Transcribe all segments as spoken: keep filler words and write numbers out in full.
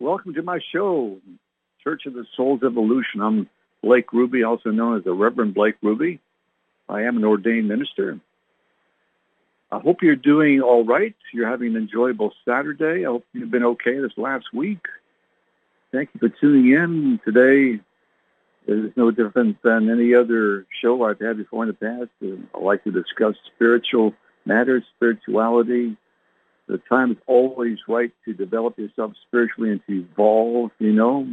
Welcome to my show, Church of the Soul's Evolution. I'm Blake Ruby, also known as the Reverend Blake Ruby. I am an ordained minister. I hope you're doing all right. You're having an enjoyable Saturday. I hope you've been okay this last week. Thank you for tuning in. Today is no different than any other show I've had before in the past. I like to discuss spiritual matters, spirituality. The time is always right to develop yourself spiritually and to evolve, you know.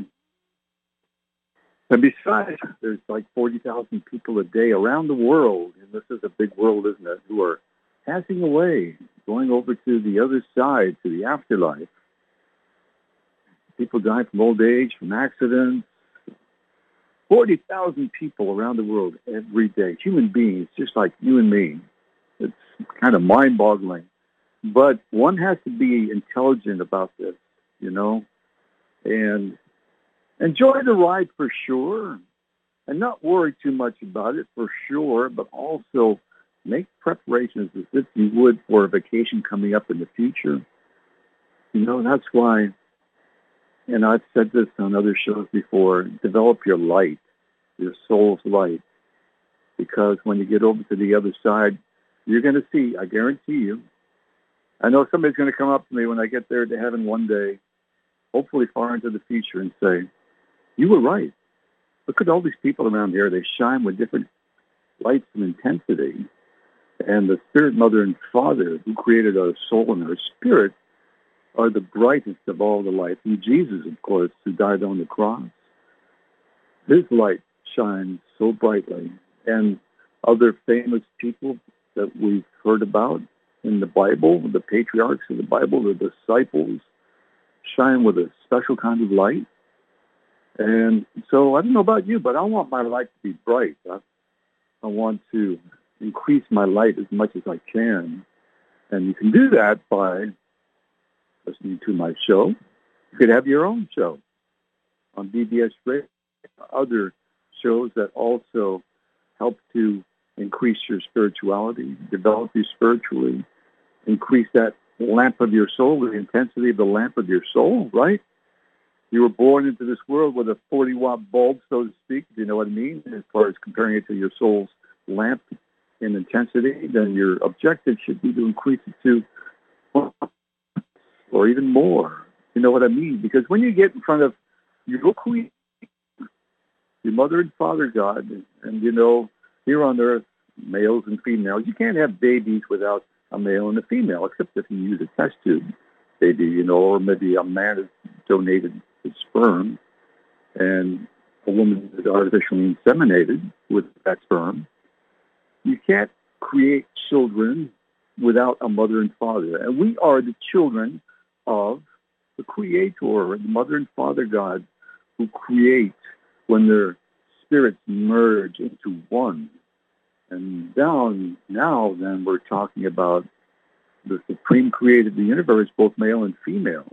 And besides, there's like forty thousand people a day around the world, and this is a big world, isn't it, who are passing away, going over to the other side, to the afterlife. People die from old age, from accidents. forty thousand people around the world every day, human beings just like you and me. It's kind of mind-boggling. But one has to be intelligent about this, you know, and enjoy the ride for sure, and not worry too much about it for sure, but also make preparations as if you would for a vacation coming up in the future. You know, that's why, and I've said this on other shows before, develop your light, your soul's light, because when you get over to the other side, you're going to see, I guarantee you, I know somebody's going to come up to me when I get there to heaven one day, hopefully far into the future, and say, you were right. Look at all these people around here. They shine with different lights and intensity. And the Spirit, Mother, and Father who created our soul and our spirit are the brightest of all the lights. And Jesus, of course, who died on the cross. His light shines so brightly. And other famous people that we've heard about, in the Bible, the patriarchs of the Bible, the disciples, shine with a special kind of light. And so I don't know about you, but I want my light to be bright. I, I want to increase my light as much as I can. And you can do that by listening to my show. You could have your own show on B B S Radio, other shows that also help to increase your spirituality, develop you spiritually, increase that lamp of your soul, the intensity of the lamp of your soul, right? You were born into this world with a forty-watt bulb, so to speak, if you know what I mean, as far as comparing it to your soul's lamp in intensity, then your objective should be to increase it to one or even more. You know what I mean? Because when you get in front of your queen, your mother and father God, and, and you know, here on earth, males and females, you can't have babies without a male and a female, except if you use a test tube, maybe, you know, or maybe a man has donated his sperm and a woman is artificially inseminated with that sperm. You can't create children without a mother and father. And we are the children of the Creator, the Mother and Father God, who create when they're spirits merge into one. And down now, then, we're talking about the Supreme Creator of the universe, both male and female.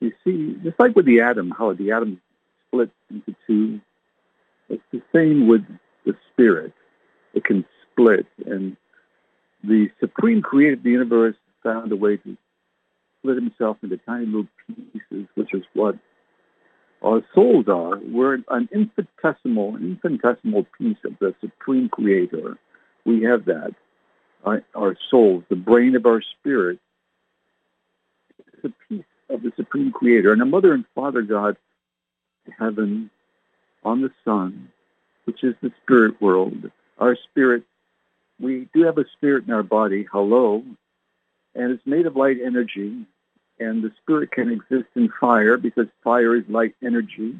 You see, just like with the atom, how the atom splits into two, it's the same with the spirit. It can split. And the Supreme Creator of the universe found a way to split himself into tiny little pieces, which is what our souls are. We're an infinitesimal, infinitesimal piece of the Supreme Creator. We have that. Our, our souls, the brain of our spirit, is a piece of the Supreme Creator. And the Mother and Father God, heaven, on the Son, which is the spirit world. Our spirit, we do have a spirit in our body, hello, and it's made of light energy. And the spirit can exist in fire because fire is light energy.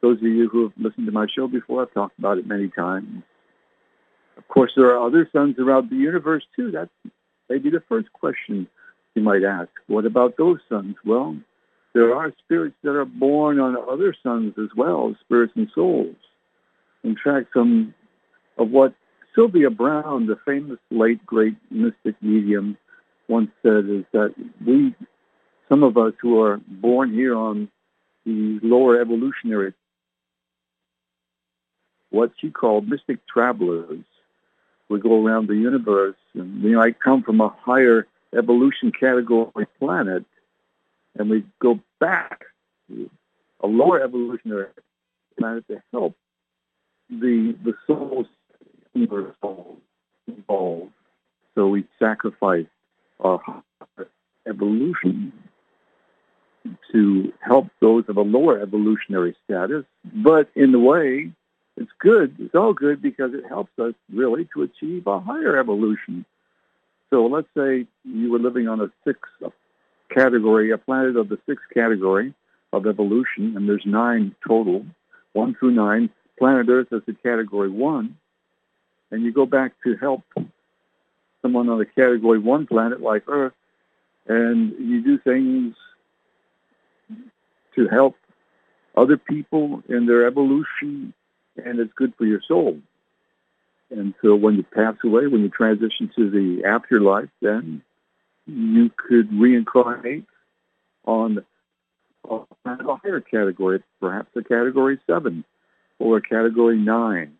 Those of you who have listened to my show before, I've talked about it many times. Of course, there are other suns around the universe, too. That's maybe the first question you might ask. What about those suns? Well, there are spirits that are born on other suns as well, spirits and souls. In fact, some of what Sylvia Brown, the famous late, great mystic medium, once said is that we, some of us who are born here on the lower evolutionary, what she called mystic travelers, we go around the universe, and you know, I come from a higher evolution category planet, and we go back to a lower evolutionary planet to help the the souls evolve. So we sacrifice our evolution to help those of a lower evolutionary status. But in a way, it's good. It's all good because it helps us really to achieve a higher evolution. So let's say you were living on a sixth category, a planet of the sixth category of evolution, and there's nine total, one through nine. Planet Earth is the category one, and you go back to help someone on a category one planet like Earth, and you do things to help other people in their evolution, and it's good for your soul. And so when you pass away, when you transition to the afterlife, then you could reincarnate on a higher category, perhaps a category seven, or a category nine,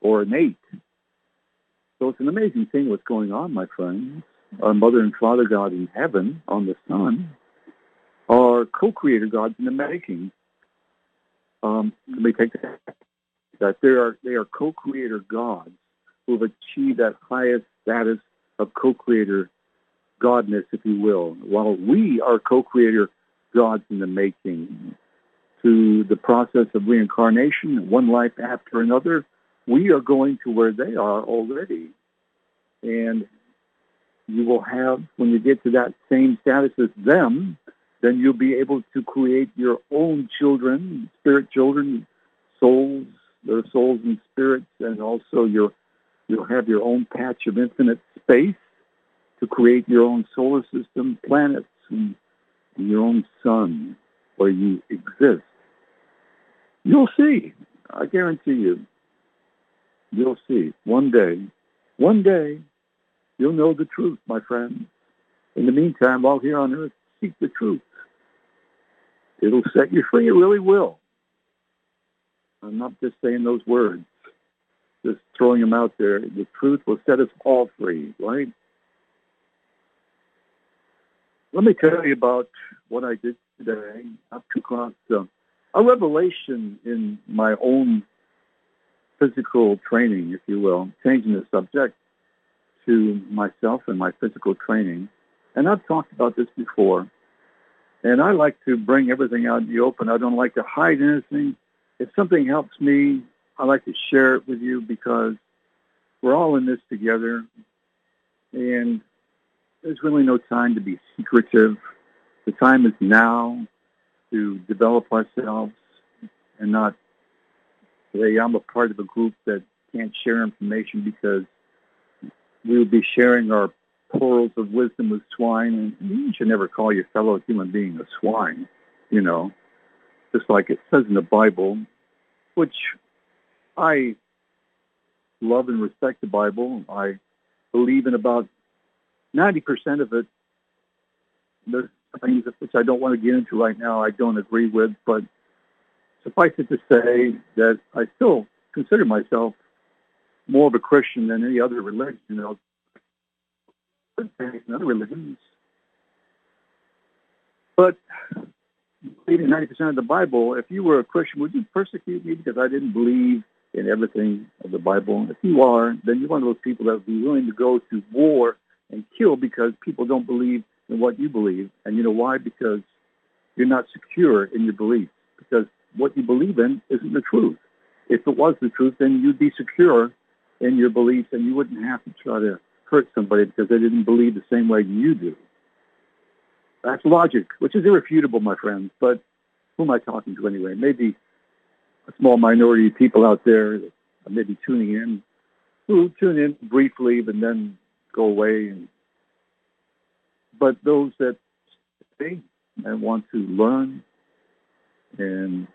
or an eight. So it's an amazing thing what's going on, my friends. Our Mother and Father God in heaven, on the sun, are co-creator gods in the making. Um, let me take that. That they are, they are co-creator gods who have achieved that highest status of co-creator godness, if you will, while we are co-creator gods in the making. Through the process of reincarnation, one life after another, we are going to where they are already. And you will have, when you get to that same status as them, then you'll be able to create your own children, spirit children, souls, their souls and spirits, and also your, you'll have your own patch of infinite space to create your own solar system, planets, and your own sun where you exist. You'll see. I guarantee you. You'll see. One day, one day, you'll know the truth, my friend. In the meantime, while here on Earth, seek the truth. It'll set you free. It really will. I'm not just saying those words, just throwing them out there. The truth will set us all free, right? Let me tell you about what I did today. I've come across uh, a revelation in my own physical training, if you will, changing the subject to myself and my physical training. And I've talked about this before. And I like to bring everything out in the open. I don't like to hide anything. If something helps me, I like to share it with you because we're all in this together. And there's really no time to be secretive. The time is now to develop ourselves and not say, I'm a part of a group that can't share information, because we would be sharing our pearls of wisdom with swine. And you should never call your fellow human being a swine, you know. Just like it says in the Bible, which I love and respect the Bible. I believe in about ninety percent of it. There's things which I don't want to get into right now I don't agree with, but suffice it to say that I still consider myself more of a Christian than any other religion. You know, other religions. But eighty, ninety percent of the Bible. If you were a Christian, would you persecute me because I didn't believe in everything of the Bible? If you are, then you're one of those people that would be willing to go to war and kill because people don't believe in what you believe. And you know why? Because you're not secure in your belief. Because what you believe in isn't the truth. If it was the truth, then you'd be secure in your beliefs, and you wouldn't have to try to hurt somebody because they didn't believe the same way you do. That's logic, which is irrefutable, my friends. But who am I talking to anyway? Maybe a small minority of people out there maybe tuning in, who tune in briefly and then go away. And, but those that stay and want to learn and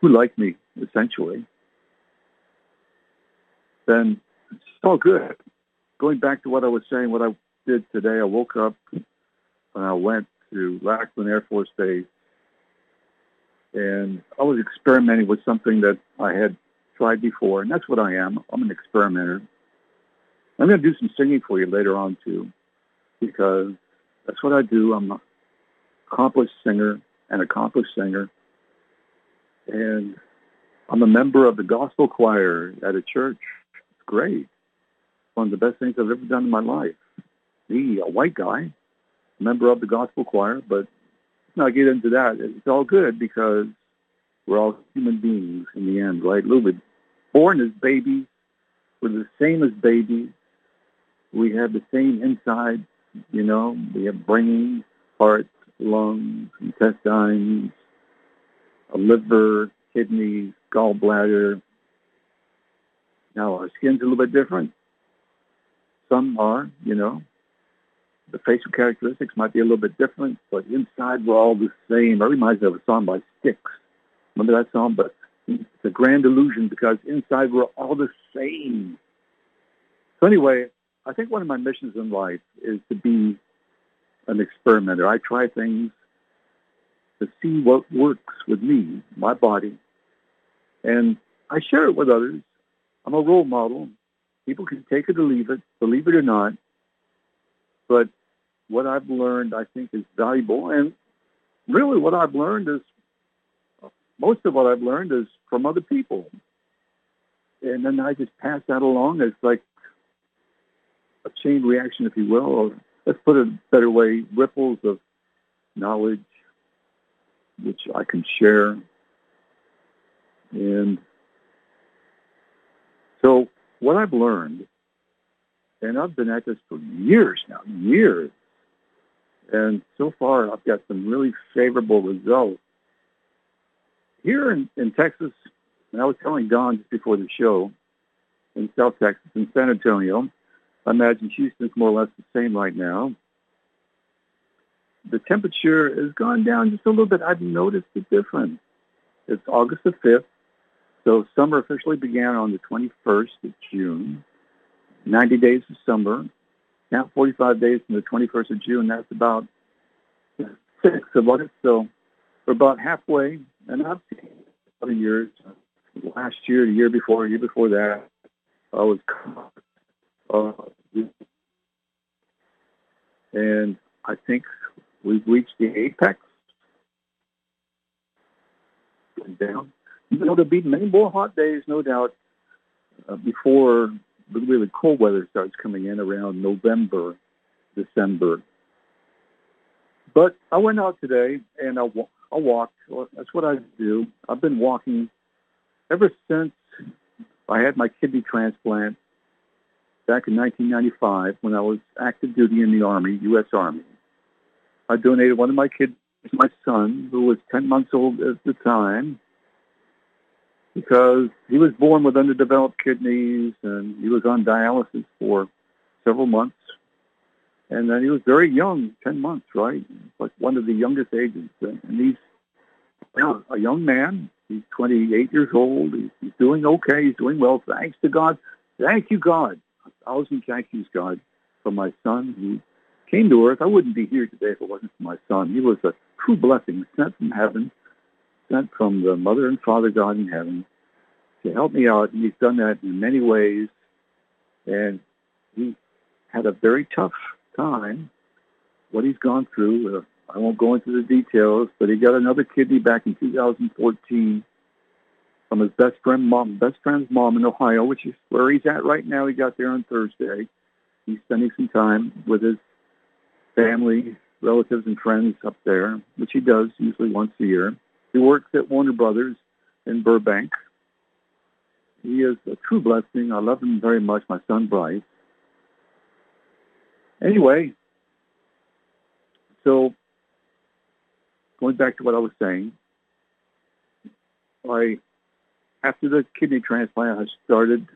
who like me, essentially, then it's all good. Going back to what I was saying, what I did today, I woke up and I went to Lackland Air Force Base, and I was experimenting with something that I had tried before, and that's what I am. I'm an experimenter. I'm going to do some singing for you later on, too, because that's what I do. I'm accomplished singer, an accomplished singer, and I'm a member of the gospel choir at a church. It's great. One of the best things I've ever done in my life. Me, a white guy, a member of the gospel choir, but not get into that. It's all good because we're all human beings in the end, right? We were born as babies. We're the same as babies. We have the same inside, you know. We have brain, heart, lungs, intestines, a liver, kidneys, gallbladder. Now our skin's a little bit different. Some are, you know. The facial characteristics might be a little bit different, but inside we're all the same. That reminds me of a song by Styx. Remember that song? But it's a grand illusion because inside we're all the same. So anyway, I think one of my missions in life is to be an experimenter. I try things to see what works with me, my body, and I share it with others. I'm a role model. People can take it or leave it, believe it or not. But what I've learned, I think, is valuable. And really what I've learned is, most of what I've learned is from other people. And then I just pass that along as like a chain reaction, if you will, or let's put it a better way, ripples of knowledge, which I can share. And so what I've learned, and I've been at this for years now, years. And so far, I've got some really favorable results. Here in, in Texas, and I was telling Don just before the show, in South Texas, in San Antonio, I imagine Houston's more or less the same right now. The temperature has gone down just a little bit. I've noticed the difference. It's August the fifth, so summer officially began on the twenty-first of June. ninety days of summer, now forty-five days from the twenty-first of June. That's about the sixth of August. So we're about halfway, and I've seen other years, last year, the year before, the year before that, I was uh, and I think we've reached the apex. And down. You know, there'll be many more hot days, no doubt, uh, before the really cold weather starts coming in around November, December. But I went out today, and I, I walked. That's what I do. I've been walking ever since I had my kidney transplant back in nineteen ninety-five when I was active duty in the Army, U S Army. I donated one of my kids to my son, who was ten months old at the time, because he was born with underdeveloped kidneys, and he was on dialysis for several months. And then he was very young, ten months, right? Like one of the youngest ages. And he's yeah, a young man. He's twenty-eight years old. He's, he's doing okay. He's doing well. Thanks to God. Thank you, God. A thousand thank yous, God, for my son who came to earth. I wouldn't be here today if it wasn't for my son. He was a true blessing sent from heaven, sent from the Mother and Father God in heaven to help me out. And he's done that in many ways. And he had a very tough time, what he's gone through. Uh, I won't go into the details, but he got another kidney back in two thousand fourteen from his best friend, mom, best friend's mom in Ohio, which is where he's at right now. He got there on Thursday. He's spending some time with his family, relatives, and friends up there, which he does usually once a year. He works at Warner Brothers in Burbank. He is a true blessing. I love him very much, my son Bryce. Anyway, so going back to what I was saying, I after the kidney transplant, I started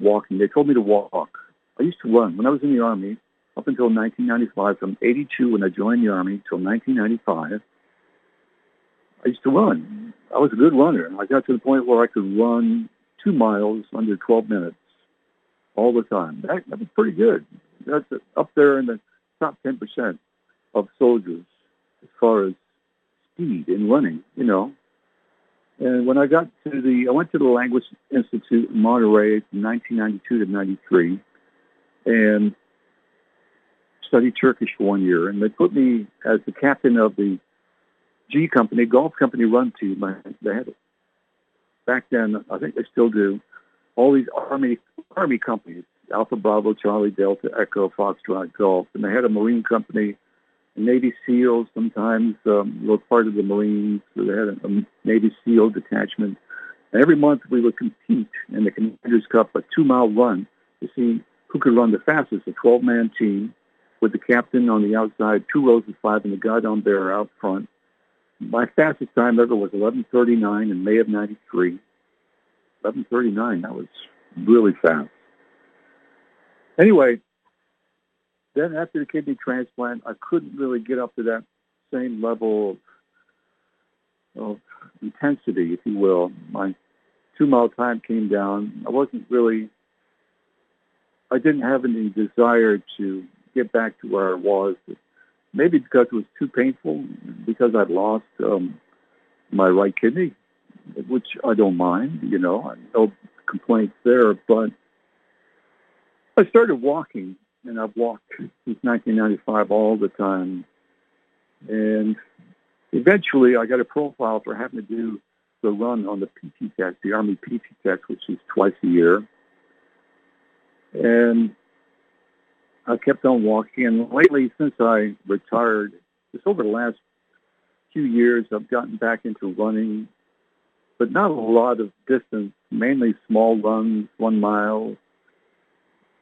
walking. They told me to walk. I used to run. When I was in the Army, up until nineteen ninety-five, from eighty-two when I joined the Army till nineteen ninety-five, I used to run. I was a good runner. I got to the point where I could run two miles under twelve minutes all the time. That, that was pretty good. That's up there in the top ten percent of soldiers as far as speed in running, you know. And when I got to the, I went to the Language Institute in Monterey from nineteen ninety-two to ninety-three and studied Turkish for one year. And they put me as the captain of the G Company, golf company, run team. They had it. Back then, I think they still do. All these Army Army companies, Alpha Bravo, Charlie Delta, Echo, Foxtrot, Golf. And they had a Marine company, Navy SEALs sometimes, um, were part of the Marines. So they had a, a Navy SEAL detachment. And every month we would compete in the Commander's Cup, a two-mile run, to see who could run the fastest, a twelve-man team with the captain on the outside, two rows of five, and the guy down there out front. My fastest time ever was eleven thirty-nine in May of ninety-three. eleven thirty-nine, that was really fast. Anyway, then after the kidney transplant, I couldn't really get up to that same level of, of intensity, if you will. My two-mile time came down. I wasn't really, I didn't have any desire to get back to where I was. Maybe because it was too painful, because I'd lost um, my right kidney, which I don't mind, you know, no complaints there. But I started walking, and I've walked since nineteen ninety-five all the time. And eventually I got a profile for having to do the run on the P T test, the Army P T test, which is twice a year. And I kept on walking, and lately, since I retired, just over the last few years, I've gotten back into running, but not a lot of distance, mainly small runs, one mile,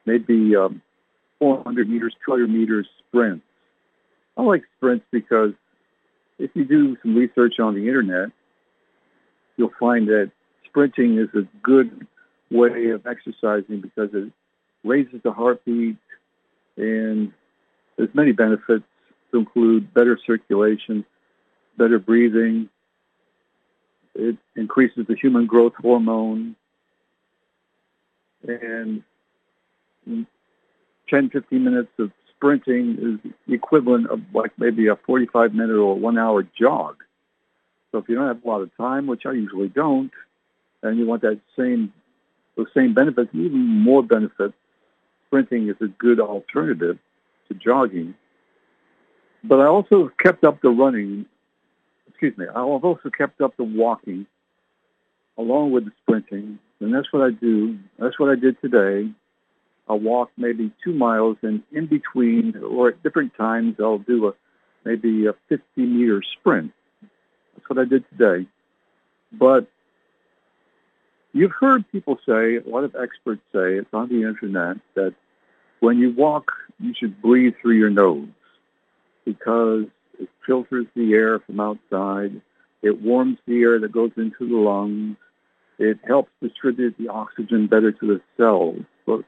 maybe um, four hundred meters, two hundred meters sprints. I like sprints because if you do some research on the internet, you'll find that sprinting is a good way of exercising because it raises the heartbeat, and there's many benefits to include better circulation, better breathing. It increases the human growth hormone. And ten, fifteen minutes of sprinting is the equivalent of like maybe a forty-five minute or one hour jog. So if you don't have a lot of time, which I usually don't, and you want that same, those same benefits, even more benefits, sprinting is a good alternative to jogging. But I also kept up the running, excuse me, I've also kept up the walking along with the sprinting, and that's what I do. That's what I did today. I walk maybe two miles, and in between or at different times I'll do a maybe a fifty-meter sprint. That's what I did today. But you've heard people say, a lot of experts say, it's on the internet, that when you walk, you should breathe through your nose because it filters the air from outside. It warms the air that goes into the lungs. It helps distribute the oxygen better to the cells. But,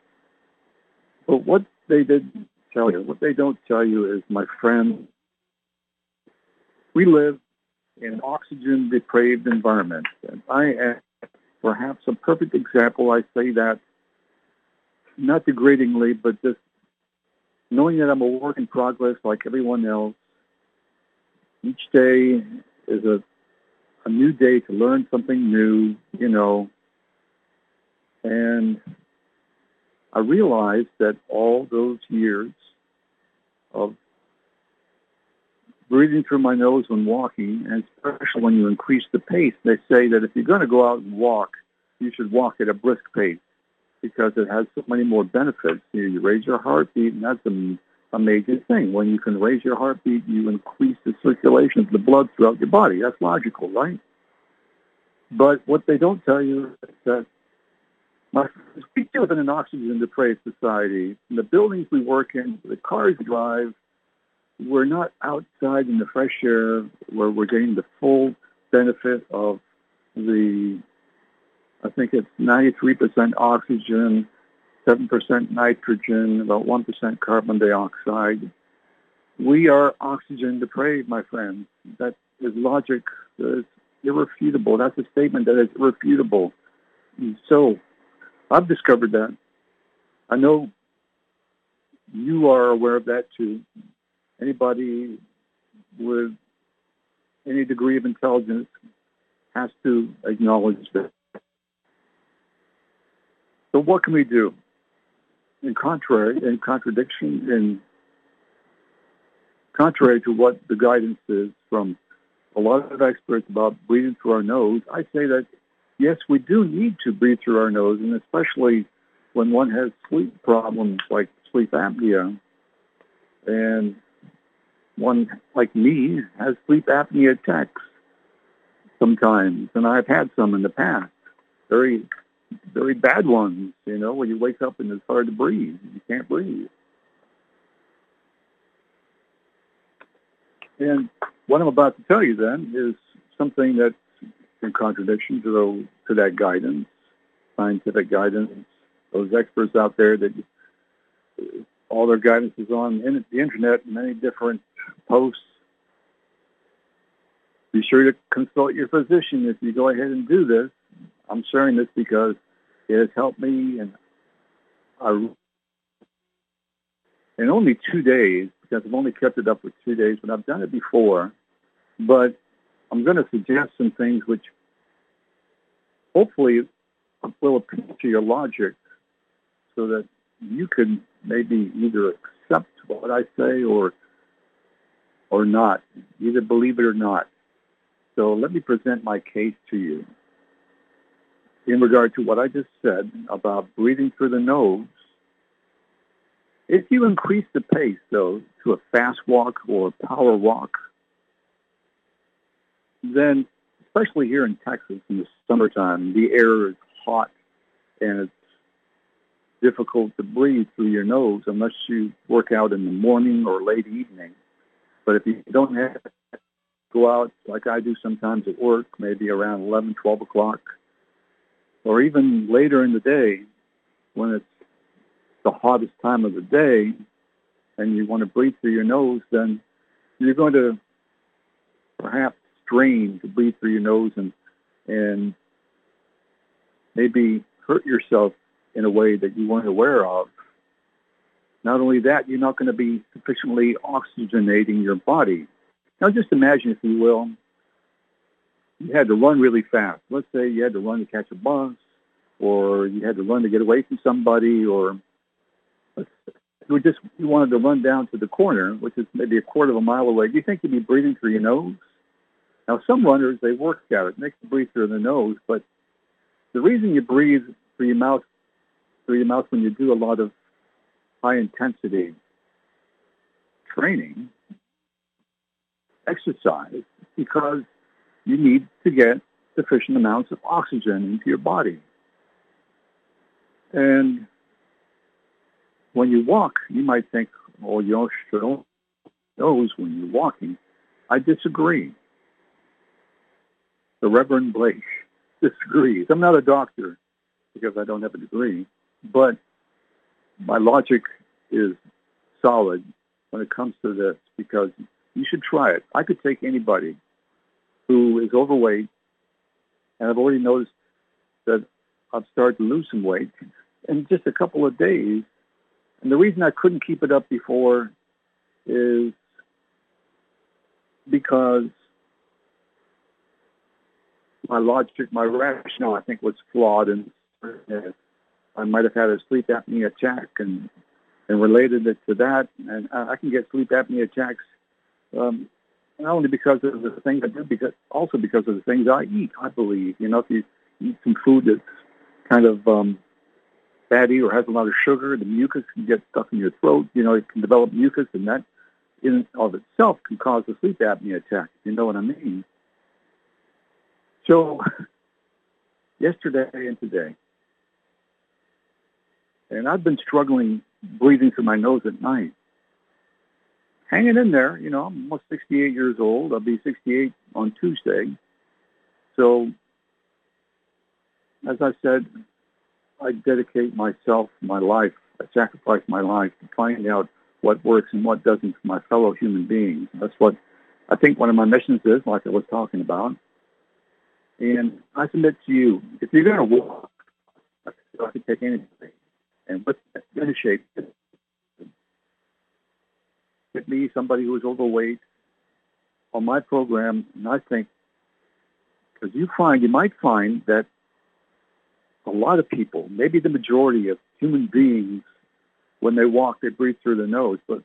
but what they didn't tell you, what they don't tell you is, my friend, we live in an oxygen-depraved environment. And I am perhaps a perfect example. I say that not degradingly, but just knowing that I'm a work in progress like everyone else. Each day is a, a new day to learn something new, you know. And I realized that all those years of breathing through my nose when walking, and especially when you increase the pace, they say that if you're going to go out and walk, you should walk at a brisk pace because it has so many more benefits. You raise your heartbeat, and that's a, a major thing. When you can raise your heartbeat, you increase the circulation of the blood throughout your body. That's logical, right? But what they don't tell you is that my, we live in an oxygen-depraved society. In the buildings we work in, the cars we drive, we're not outside in the fresh air where we're getting the full benefit of the, I think it's ninety-three percent oxygen, seven percent nitrogen, about one percent carbon dioxide. We are oxygen depraved, my friends. That is logic. That is irrefutable. That's a statement that is irrefutable. And so I've discovered that. I know you are aware of that too. Anybody with any degree of intelligence has to acknowledge that. So what can we do? In contrary, in contradiction, in contrary to what the guidance is from a lot of experts about breathing through our nose, I say that, yes, we do need to breathe through our nose, and especially when one has sleep problems like sleep apnea, and one, like me, has sleep apnea attacks sometimes, and I've had some in the past, very, very bad ones, you know, when you wake up and it's hard to breathe, you can't breathe. And what I'm about to tell you then is something that's in contradiction to, the, to that guidance, scientific guidance, those experts out there that all their guidance is on the internet, many different posts. Be sure to consult your physician if you go ahead and do this. I'm sharing this because it has helped me, and I, in only two days, because I've only kept it up for two days, but I've done it before. But I'm going to suggest some things which hopefully will appeal to your logic so that you can maybe either accept what I say or or not, either believe it or not. So let me present my case to you in regard to what I just said about breathing through the nose. If you increase the pace, though, to a fast walk or a power walk, then, especially here in Texas in the summertime, the air is hot and it's difficult to breathe through your nose unless you work out in the morning or late evening. But if you don't have to go out like I do sometimes at work, maybe around eleven, twelve o'clock, or even later in the day when it's the hottest time of the day and you want to breathe through your nose, then you're going to perhaps strain to breathe through your nose and and maybe hurt yourself in a way that you weren't aware of. Not only that, you're not going to be sufficiently oxygenating your body. Now just imagine, if you will, you had to run really fast. Let's say you had to run to catch a bus, or you had to run to get away from somebody, or you just you wanted to run down to the corner, which is maybe a quarter of a mile away. Do you think you'd be breathing through your nose? Now, some runners, they work at it. They can breathe through their nose, but the reason you breathe through your mouth, through your mouth when you do a lot of high-intensity training, exercise, is because you need to get sufficient amounts of oxygen into your body. And when you walk, you might think, oh, you should only nose when you're walking. I disagree. The Reverend Blake disagrees. I'm not a doctor because I don't have a degree, but my logic is solid when it comes to this because you should try it. I could take anybody who is overweight, and I've already noticed that I've started to lose some weight in just a couple of days. And the reason I couldn't keep it up before is because my logic, my rationale, I think, was flawed, and I might have had a sleep apnea attack and, and related it to that. And I can get sleep apnea attacks um, not only because of the things I do, because also because of the things I eat, I believe. You know, if you eat some food that's kind of um, fatty or has a lot of sugar, the mucus can get stuck in your throat. You know, it can develop mucus, and that in and of itself can cause a sleep apnea attack, if you know what I mean. So yesterday and today, and I've been struggling breathing through my nose at night. Hanging in there, you know, I'm almost sixty-eight years old. I'll be sixty-eight on Tuesday. So as I said, I dedicate myself, my life, I sacrifice my life to find out what works and what doesn't for my fellow human beings. That's what I think one of my missions is, like I was talking about. And I submit to you, if you're going to walk, I can take anything. And with that shape, with me, somebody who is overweight, on my program, and I think, because you find, you might find that a lot of people, maybe the majority of human beings, when they walk, they breathe through their nose. But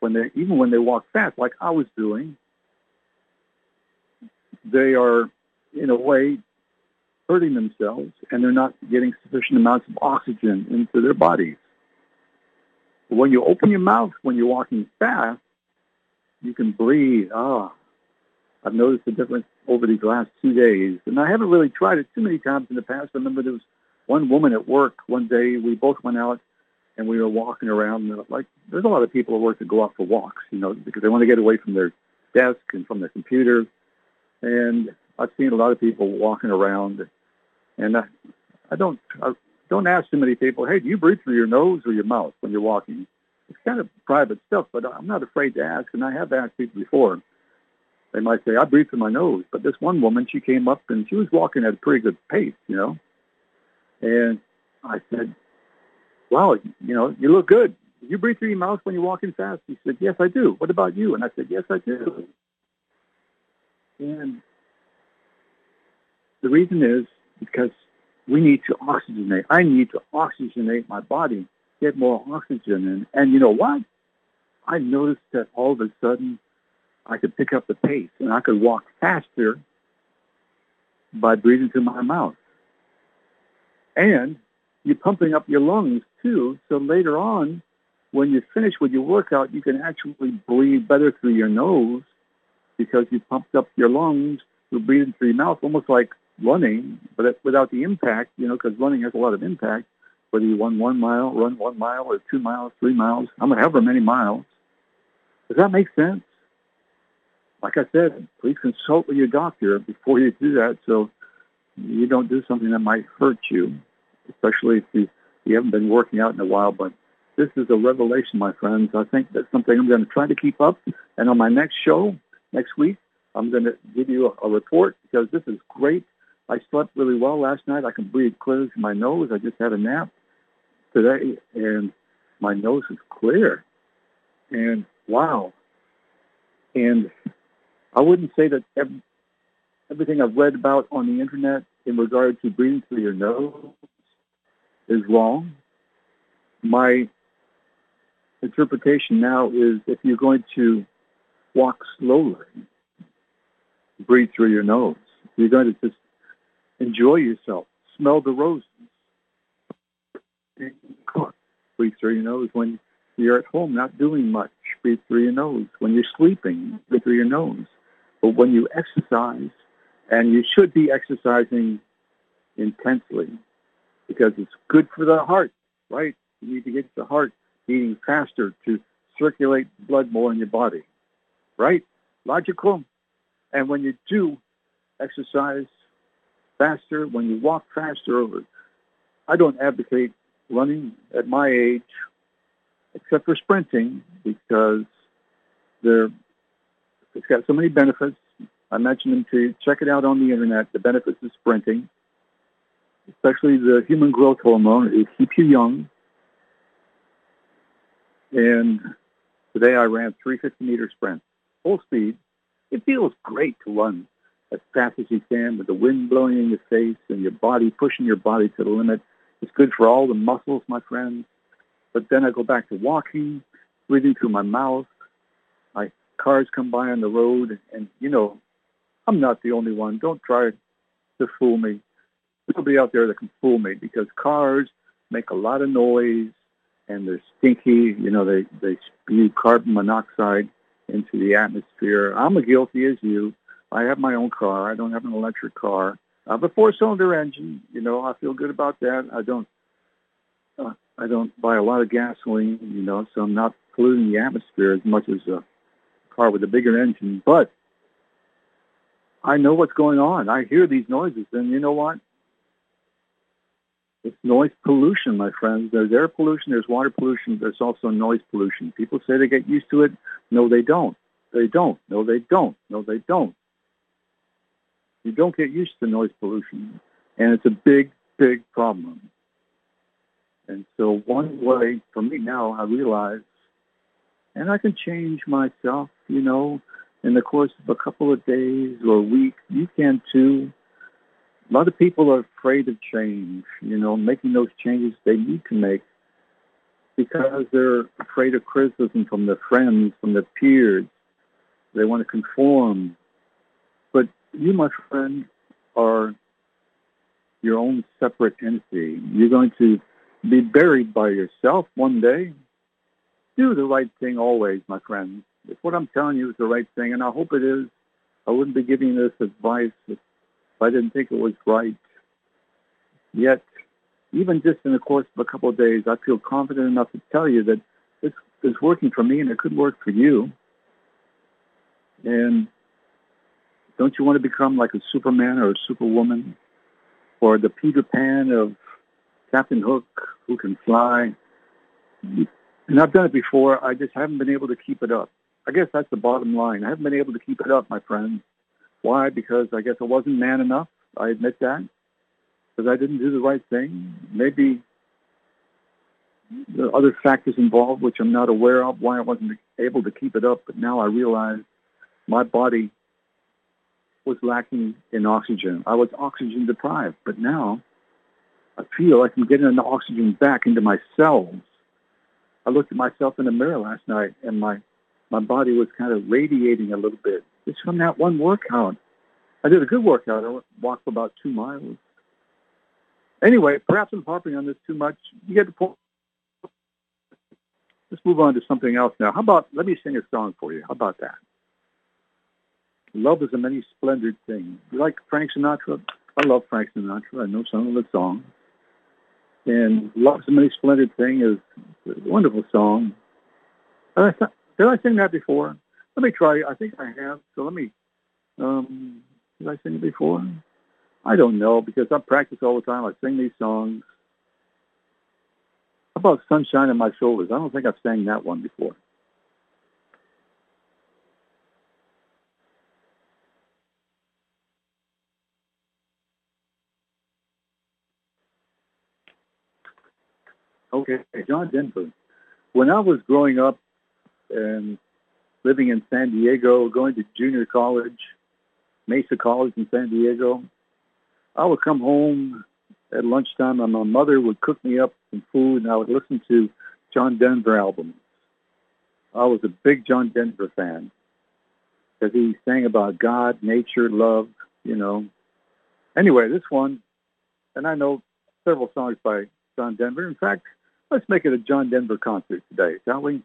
when they, even when they walk fast, like I was doing, they are, in a way, hurting themselves, and they're not getting sufficient amounts of oxygen into their bodies. When you open your mouth when you're walking fast, you can breathe. Ah, I've noticed the difference over these last two days. And I haven't really tried it too many times in the past. I remember there was one woman at work one day. We both went out, and we were walking around. And like, there's a lot of people at work that go out for walks, you know, because they want to get away from their desk and from their computer. And I've seen a lot of people walking around, and I, I don't I don't ask too many people, hey, do you breathe through your nose or your mouth when you're walking? It's kind of private stuff, but I'm not afraid to ask, and I have asked people before. They might say, I breathe through my nose, but this one woman, she came up, and she was walking at a pretty good pace, you know, and I said, wow, you know, you look good. Do you breathe through your mouth when you're walking fast? She said, yes, I do. What about you? And I said, yes, I do. And the reason is because we need to oxygenate. I need to oxygenate my body, get more oxygen. And, and you know what? I noticed that all of a sudden I could pick up the pace and I could walk faster by breathing through my mouth. And you're pumping up your lungs too. So later on, when you finish with your workout, you can actually breathe better through your nose because you pumped up your lungs. You're breathing through your mouth, almost like running, but without the impact, you know, because running has a lot of impact, whether you run one mile, run one mile, or two miles, three miles, I mean, however many miles. Does that make sense? Like I said, please consult with your doctor before you do that so you don't do something that might hurt you, especially if you, you haven't been working out in a while. But this is a revelation, my friends. I think that's something I'm going to try to keep up. And on my next show, next week, I'm going to give you a, a report because this is great. I slept really well last night. I can breathe clearly through my nose. I just had a nap today, and my nose is clear. And wow. And I wouldn't say that every, everything I've read about on the internet in regard to breathing through your nose is wrong. My interpretation now is if you're going to walk slowly, breathe through your nose. You're going to just enjoy yourself. Smell the roses. Breathe through your nose when you're at home, not doing much. Breathe through your nose. When you're sleeping, breathe through your nose. But when you exercise, and you should be exercising intensely because it's good for the heart, right? You need to get the heart beating faster to circulate blood more in your body, right? Logical. And when you do exercise faster, when you walk faster, I don't advocate running at my age, except for sprinting, because there, it's got so many benefits. I mentioned them to you. Check it out on the internet, the benefits of sprinting, especially the human growth hormone. It keeps you young. And today I ran three hundred fifty meter sprints, full speed. It feels great to run as fast as you can with the wind blowing in your face and your body, pushing your body to the limit. It's good for all the muscles, my friends. But then I go back to walking, breathing through my mouth. My cars come by on the road, and, and you know, I'm not the only one. Don't try to fool me. There's nobody out there that can fool me because cars make a lot of noise, and they're stinky. You know, they, they spew carbon monoxide into the atmosphere. I'm as guilty as you. I have my own car. I don't have an electric car. I have a four-cylinder engine. You know, I feel good about that. I don't uh, I don't buy a lot of gasoline, you know, so I'm not polluting the atmosphere as much as a car with a bigger engine. But I know what's going on. I hear these noises, and you know what? It's noise pollution, my friends. There's air pollution, there's water pollution, there's also noise pollution. People say they get used to it. No, they don't. They don't. No, they don't. No, they don't. You don't get used to noise pollution. And it's a big, big problem. And so one way for me now, I realize, and I can change myself, you know, in the course of a couple of days or a week. You can too. A lot of people are afraid of change, you know, making those changes they need to make because they're afraid of criticism from their friends, from their peers. They want to conform. But you, my friend, are your own separate entity. You're going to be buried by yourself one day. Do the right thing always, my friend. If what I'm telling you is the right thing, and I hope it is, I wouldn't be giving this advice if I didn't think it was right. Yet, even just in the course of a couple of days, I feel confident enough to tell you that this is working for me and it could work for you. And don't you want to become like a Superman or a Superwoman or the Peter Pan of Captain Hook who can fly? And I've done it before. I just haven't been able to keep it up. I guess that's the bottom line. I haven't been able to keep it up, my friend. Why? Because I guess I wasn't man enough. I admit that. Because I didn't do the right thing. Maybe there are other factors involved which I'm not aware of, why I wasn't able to keep it up. But now I realize my body was lacking in oxygen. I was oxygen deprived. But now I feel like I'm getting an oxygen back into my cells. I looked at myself in the mirror last night, and my, my body was kind of radiating a little bit. Just from that one workout. I did a good workout. I walked for about two miles. Anyway, perhaps I'm harping on this too much. You get the point. Let's move on to something else now. How about, let me sing a song for you. How about that? Love is a many splendored thing. You like Frank Sinatra? I love Frank Sinatra. I know some of the songs. And Love is a many splendored thing is a wonderful song. Did I, did I sing that before? Let me try. I think I have. So let me, um, did I sing it before? I don't know, because I practice all the time. I sing these songs. How about Sunshine on My Shoulders? I don't think I've sang that one before. Okay, John Denver. When I was growing up and living in San Diego, going to junior college, Mesa College in San Diego, I would come home at lunchtime, and my mother would cook me up some food, and I would listen to John Denver albums. I was a big John Denver fan because he sang about God, nature, love, you know. Anyway, this one, and I know several songs by John Denver. In fact, let's make it a John Denver concert today, shall we?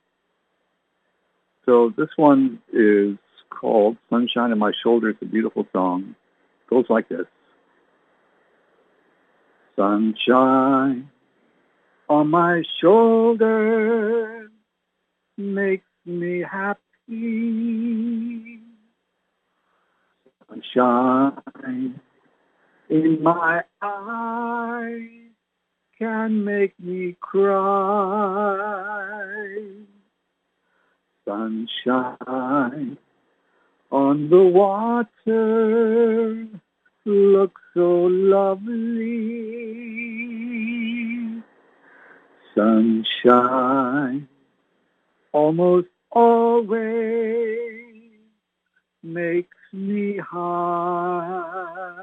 So this one is called Sunshine on My Shoulder. It's a beautiful song. It goes like this. Sunshine on my shoulder makes me happy. Sunshine in my eyes can make me cry. Sunshine on the water looks so lovely. Sunshine almost always makes me high.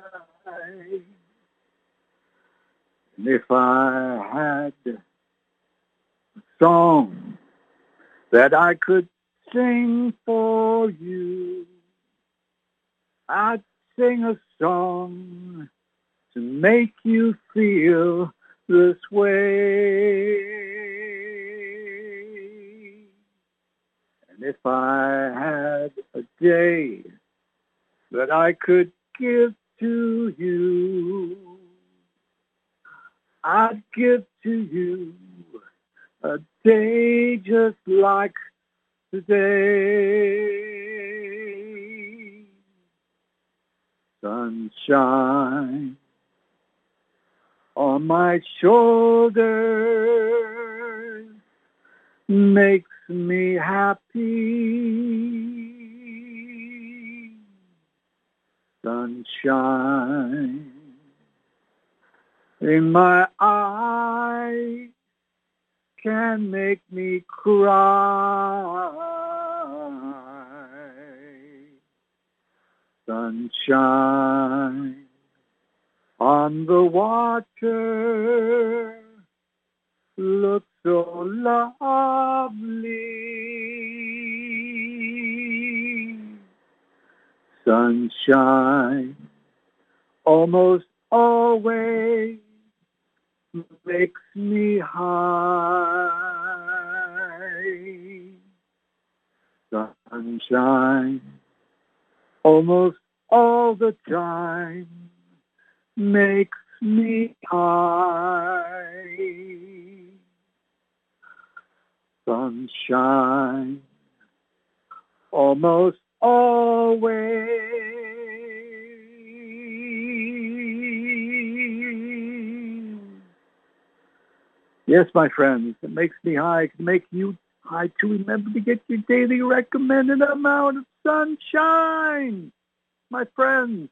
And if I had a song that I could sing for you, I'd sing a song to make you feel this way. And if I had a day that I could give to you, I'd give to you a day just like today. Sunshine on my shoulders makes me happy. Sunshine in my eyes can make me cry. Sunshine on the water looks so lovely. sunshine almost always makes me high. Sunshine almost all the time makes me high. Sunshine almost always. Yes, my friends, it makes me high. It can make you high too. Remember to get your daily recommended amount of sunshine, my friends.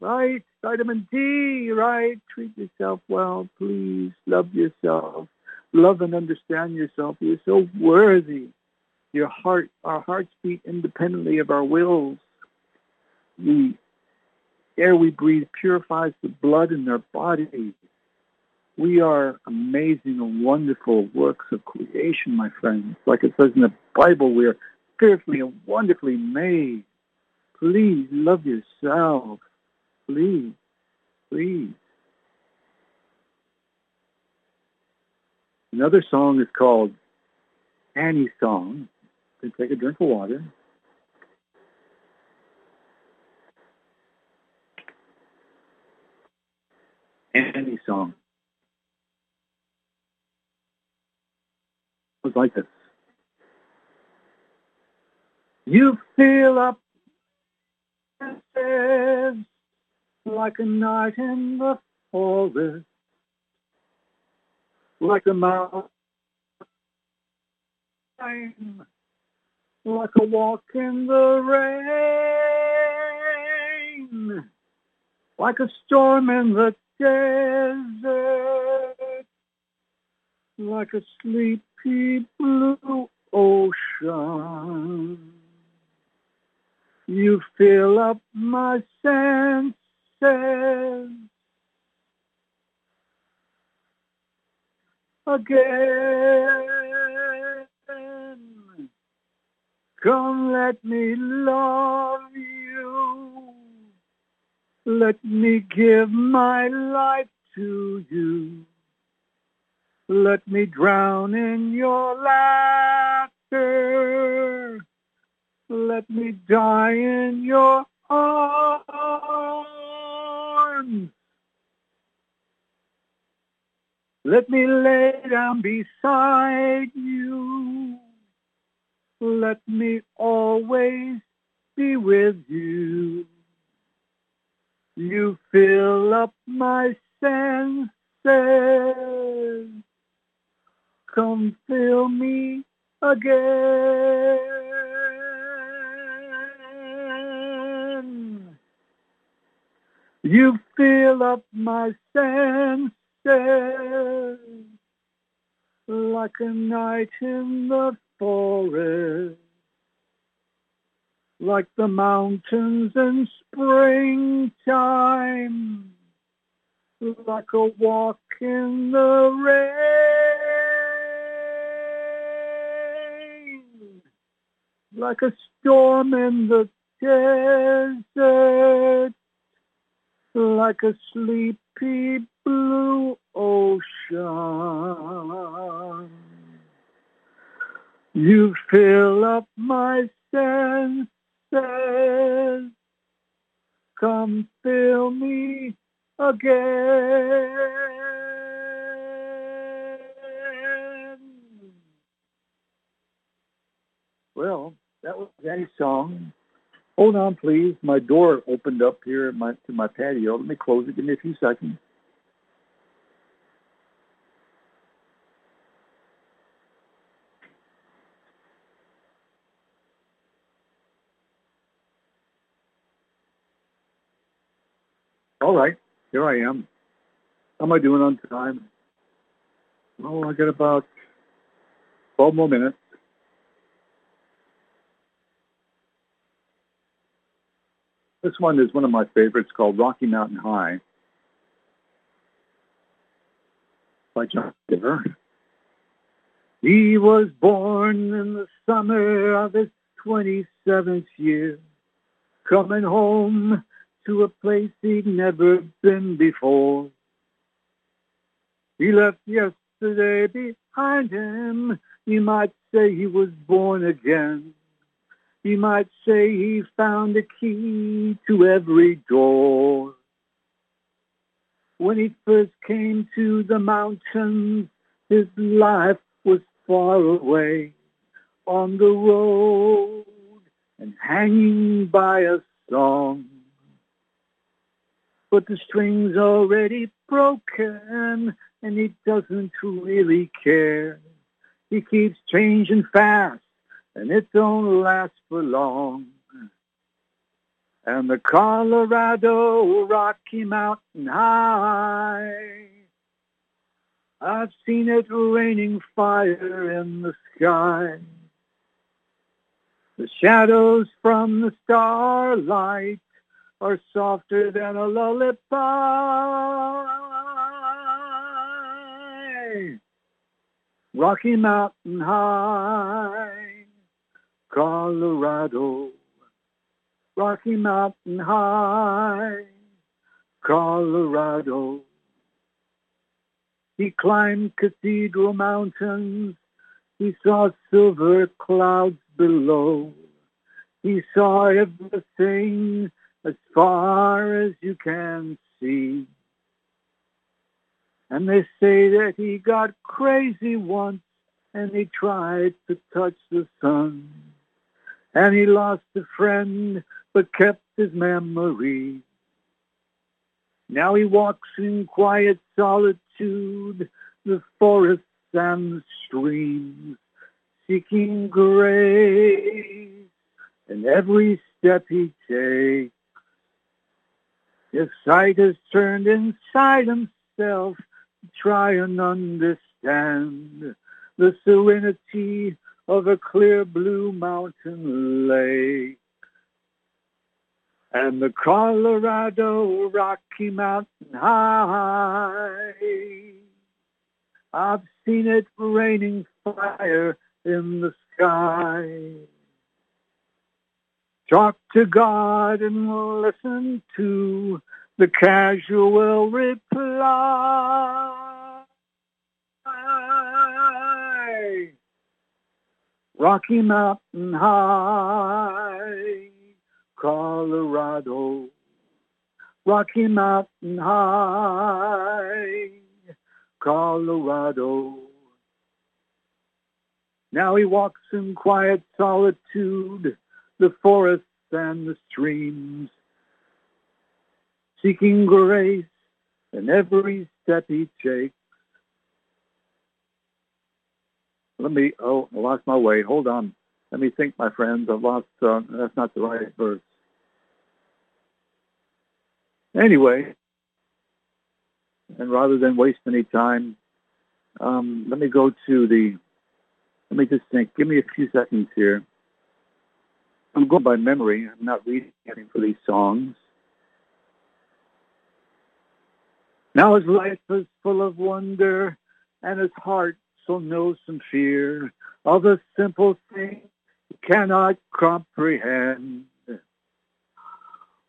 Right? Vitamin D, right? Treat yourself well, please. Love yourself. Love and understand yourself. You're so worthy. Your heart, our hearts beat independently of our wills. The air we breathe purifies the blood in our bodies. We are amazing and wonderful works of creation, my friends. Like it says in the Bible, we are fearfully and wonderfully made. Please love yourself. Please, please. Another song is called Annie's Song. Then take a drink of water. Annie's Song. It was like this. You feel up like a night in the forest. Like a mountain, like a walk in the rain, like a storm in the desert, like a sleepy blue ocean. You fill up my senses again. Come, let me love you. Let me give my life to you. Let me drown in your laughter. Let me die in your arms. Let me lay down beside you. Let me always be with you. You fill up my senses. Come fill me again. You fill up my senses. Like a night in the forest, like the mountains in springtime, like a walk in the rain, like a storm in the desert, like a sleepy blue ocean. You fill up my senses. Come fill me again. Well, that was Annie's Song. Hold on, please. My door opened up here my, to my patio. Let me close it. Give me a few seconds. All right. Here I am. How am I doing on time? Oh, I got about twelve more minutes. This one is one of my favorites, called Rocky Mountain High by John Denver. He was born in the summer of his twenty-seventh year coming home to a place he'd never been before. He left yesterday behind him. You might say he was born again. You might say he found a key to every door. When he first came to the mountains, his life was far away, on the road and hanging by a song. But the string's already broken, and he doesn't really care. He keeps changing fast, and it don't last for long. And the Colorado Rocky Mountain High, I've seen it raining fire in the sky. The shadows from the starlight are softer than a lullaby. Rocky Mountain High, Colorado. Rocky Mountain High, Colorado. He climbed Cathedral Mountains. He saw silver clouds below. He saw everything as far as you can see. And they say that he got crazy once, and he tried to touch the sun. And he lost a friend, but kept his memory. Now he walks in quiet solitude, the forests and the streams, seeking grace in every step he takes. His sight has turned inside himself to try and understand the serenity of a clear blue mountain lake. And the Colorado Rocky Mountain High, I've seen it raining fire in the sky. Talk to God and listen to the casual reply. Rocky Mountain High, Colorado. Rocky Mountain High, Colorado. Now he walks in quiet solitude, the forests and the streams, seeking grace in every step he takes. Let me, oh, I lost my way. Hold on. Let me think, my friends. I've lost, uh, that's not the right verse. Anyway, and rather than waste any time, um, let me go to the, let me just think. Give me a few seconds here. I'm going by memory. I'm not reading anything for these songs. Now his life is full of wonder, and his heart so know some fear of a simple thing he cannot comprehend.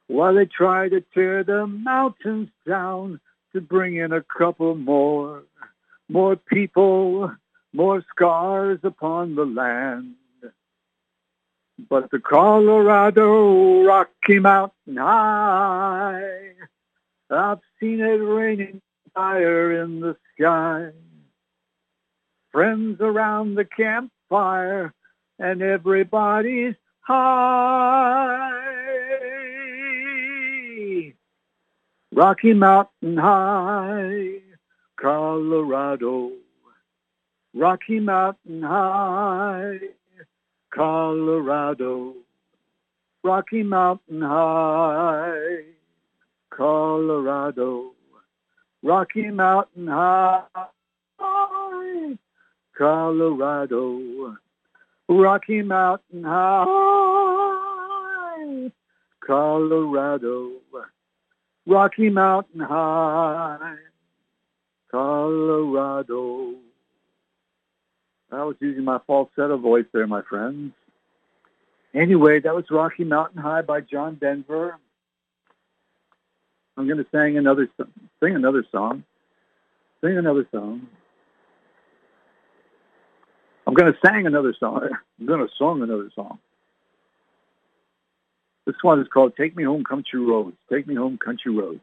While they try to tear the mountains down to bring in a couple more, more people, more scars upon the land. But the Colorado Rocky Mountain High, I've seen it raining fire in the sky. Friends around the campfire, and everybody's high. Rocky Mountain High, Colorado. Rocky Mountain High, Colorado. Rocky Mountain High, Colorado. Rocky Mountain High, Colorado. Rocky Mountain High, Colorado. Rocky Mountain High, Colorado. I was using my falsetto voice there, my friends. Anyway, that was Rocky Mountain High by John Denver. I'm going to sing another sing another song. Sing another song. I'm going to sing another song. I'm going to song another song. This one is called Take Me Home, Country Roads. Take Me Home, Country Roads.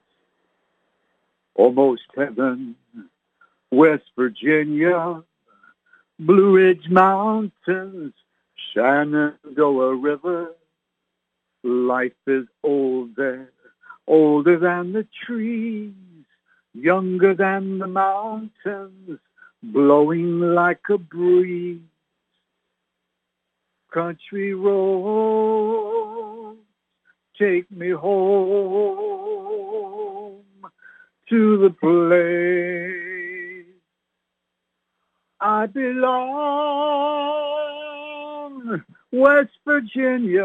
Almost heaven, West Virginia, Blue Ridge Mountains, Shenandoah River. Life is old there, older than the trees, younger than the mountains, blowing like a breeze. Country roads, take me home to the place I belong. West Virginia,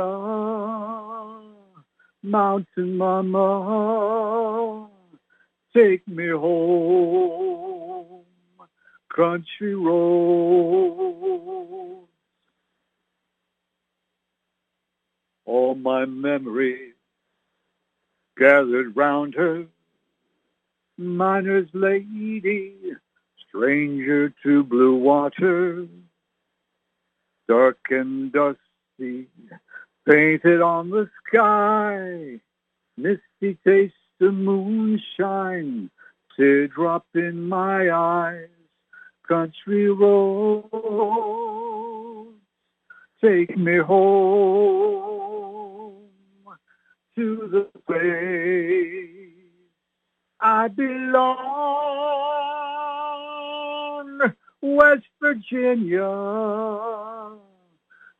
Mountain Mama, take me home, country roads. All my memories gathered round her, miner's lady, stranger to blue water, dark and dusty, painted on the sky, misty taste of moonshine, teardrop in my eyes. Country roads, take me home to the place I belong. West Virginia,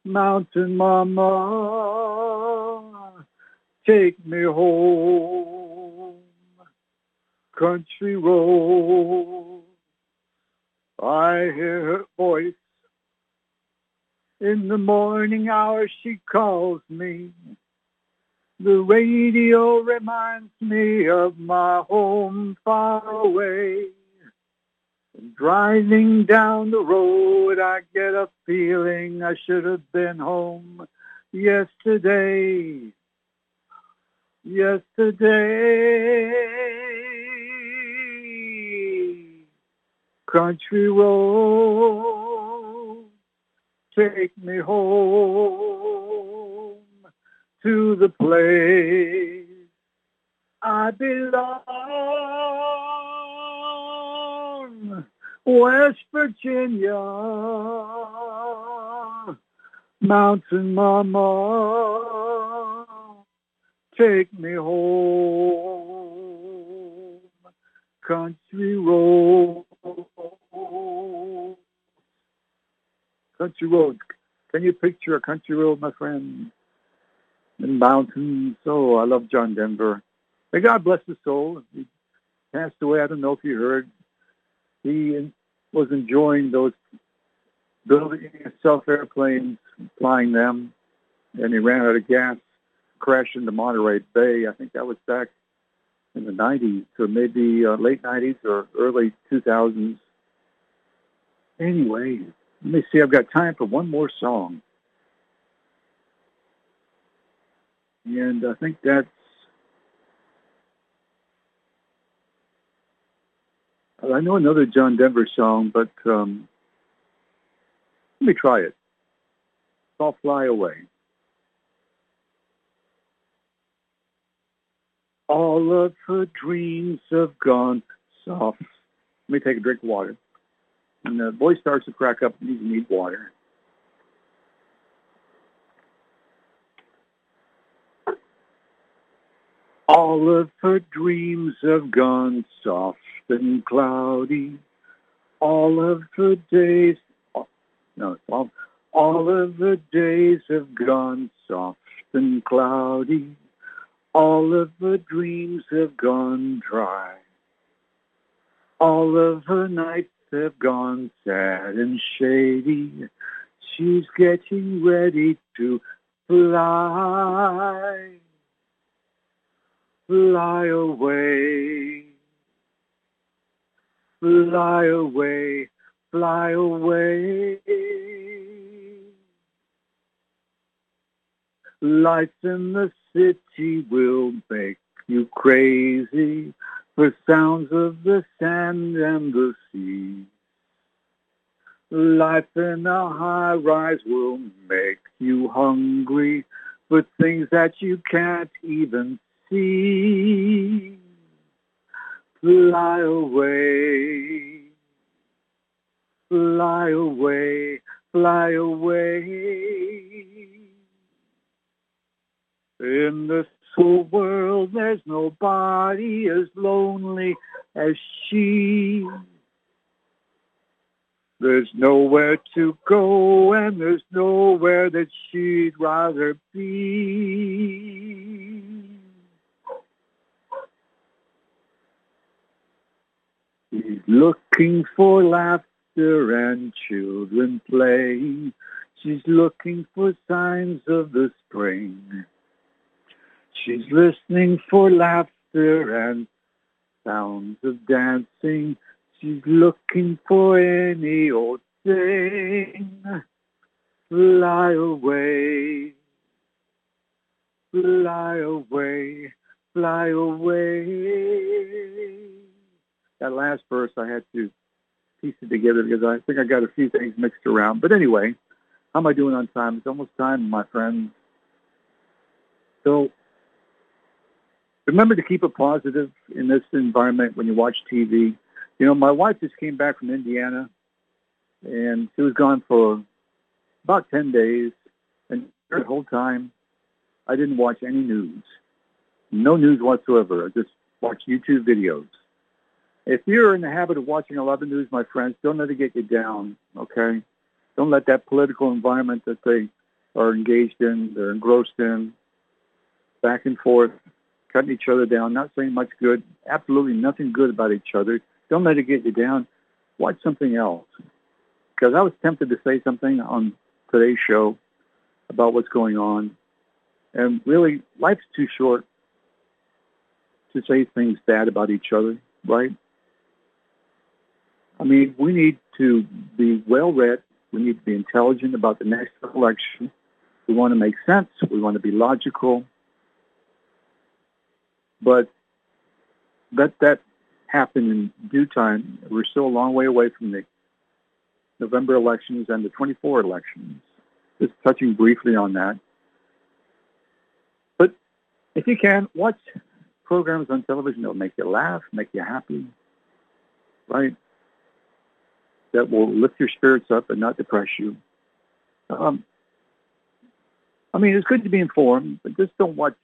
Mountain Mama, take me home, country road. I hear her voice in the morning hour, she calls me. The radio reminds me of my home far away. Driving down the road, I get a feeling I should have been home yesterday. Yesterday, country road, take me home to the place I belong. West Virginia, Mountain Mama, take me home, country road. Country road. Can you picture a country road, my friend? And mountains. Oh, I love John Denver. May God bless his soul. He passed away. I don't know if you heard. He was enjoying those, building self-airplanes, flying them, and he ran out of gas, crashed into Monterey Bay. I think that was back in the nineties, so maybe uh, late nineties or early two thousands. Anyway, let me see. I've got time for one more song. And I think that's, I know another John Denver song, but um, let me try it. I'll fly away. All of her dreams have gone soft. Let me take a drink of water. And the voice starts to crack up and you need water. All of her dreams have gone soft and cloudy. All of her days, oh, no, all, all of her days have gone soft and cloudy. All of her dreams have gone dry. All of her nights have gone sad and shady. She's getting ready to fly. Fly away, fly away, fly away. Lights in the city will make you crazy for sounds of the sand and the sea. Life in a high-rise will make you hungry for things that you can't even see. Fly away, fly away, fly away. In this whole world, there's nobody as lonely as she. There's nowhere to go, and there's nowhere that she'd rather be. She's looking for laughter and children playing. She's looking for signs of the spring. She's listening for laughter and sounds of dancing. She's looking for any old thing. Fly away, fly away, fly away. That last verse I had to piece it together because I think I got a few things mixed around. But anyway, how am I doing on time? It's almost time, my friends. So remember to keep it positive in this environment when you watch T V. You know, my wife just came back from Indiana, and she was gone for about ten days, and the whole time, I didn't watch any news. No news whatsoever. I just watched YouTube videos. If you're in the habit of watching a lot of news, my friends, don't let it get you down, okay? Don't let that political environment that they are engaged in, they're engrossed in, back and forth, cutting each other down, not saying much good, absolutely nothing good about each other. Don't let it get you down. Watch something else. Because I was tempted to say something on today's show about what's going on. And really, life's too short to say things bad about each other, right? I mean, we need to be well-read. We need to be intelligent about the next election. We want to make sense. We want to be logical. But let that happen in due time. We're still a long way away from the November elections and the twenty-four elections. Just touching briefly on that. But if you can, watch programs on television that will make you laugh, make you happy, right? That will lift your spirits up and not depress you. Um, I mean, it's good to be informed, but just don't watch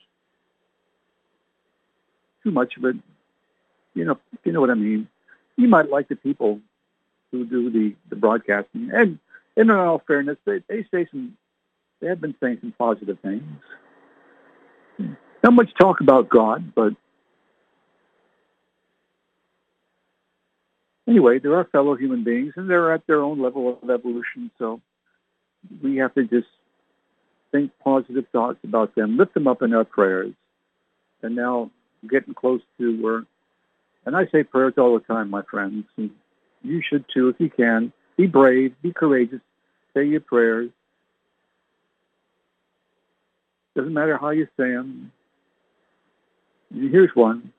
too much of it. You know, you know what I mean. You might like the people who do the, the broadcasting. And, and in all fairness, they, they say some, they have been saying some positive things. Not much talk about God, but anyway, there are fellow human beings, and they're at their own level of evolution. So we have to just think positive thoughts about them, lift them up in our prayers. And now getting close to where, and I say prayers all the time, my friends. And you should, too, if you can. Be brave. Be courageous. Say your prayers. Doesn't matter how you say them. And here's one.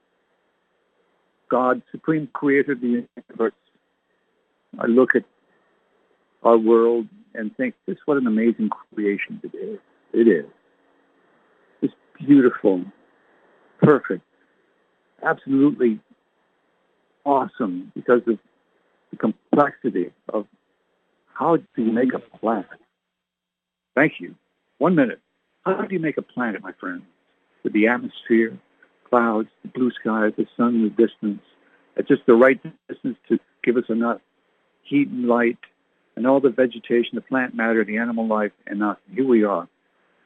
God, Supreme Creator of the universe, I look at our world and think, just what an amazing creation it is. It is. It's beautiful. Perfect. Absolutely awesome because of the complexity of how do you make a planet? Thank you. One minute. How do you make a planet, my friend? With the atmosphere, clouds, the blue sky, the sun, the distance, at just the right distance to give us enough heat and light and all the vegetation, the plant matter, the animal life, and us. Here we are.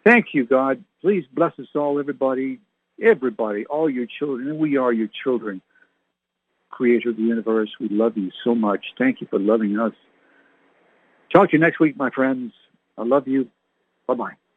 Thank you, God. Please bless us all, everybody. Everybody, all your children, and we are your children. Creator of the universe, we love you so much. Thank you for loving us. Talk to you next week, my friends. I love you. Bye-bye.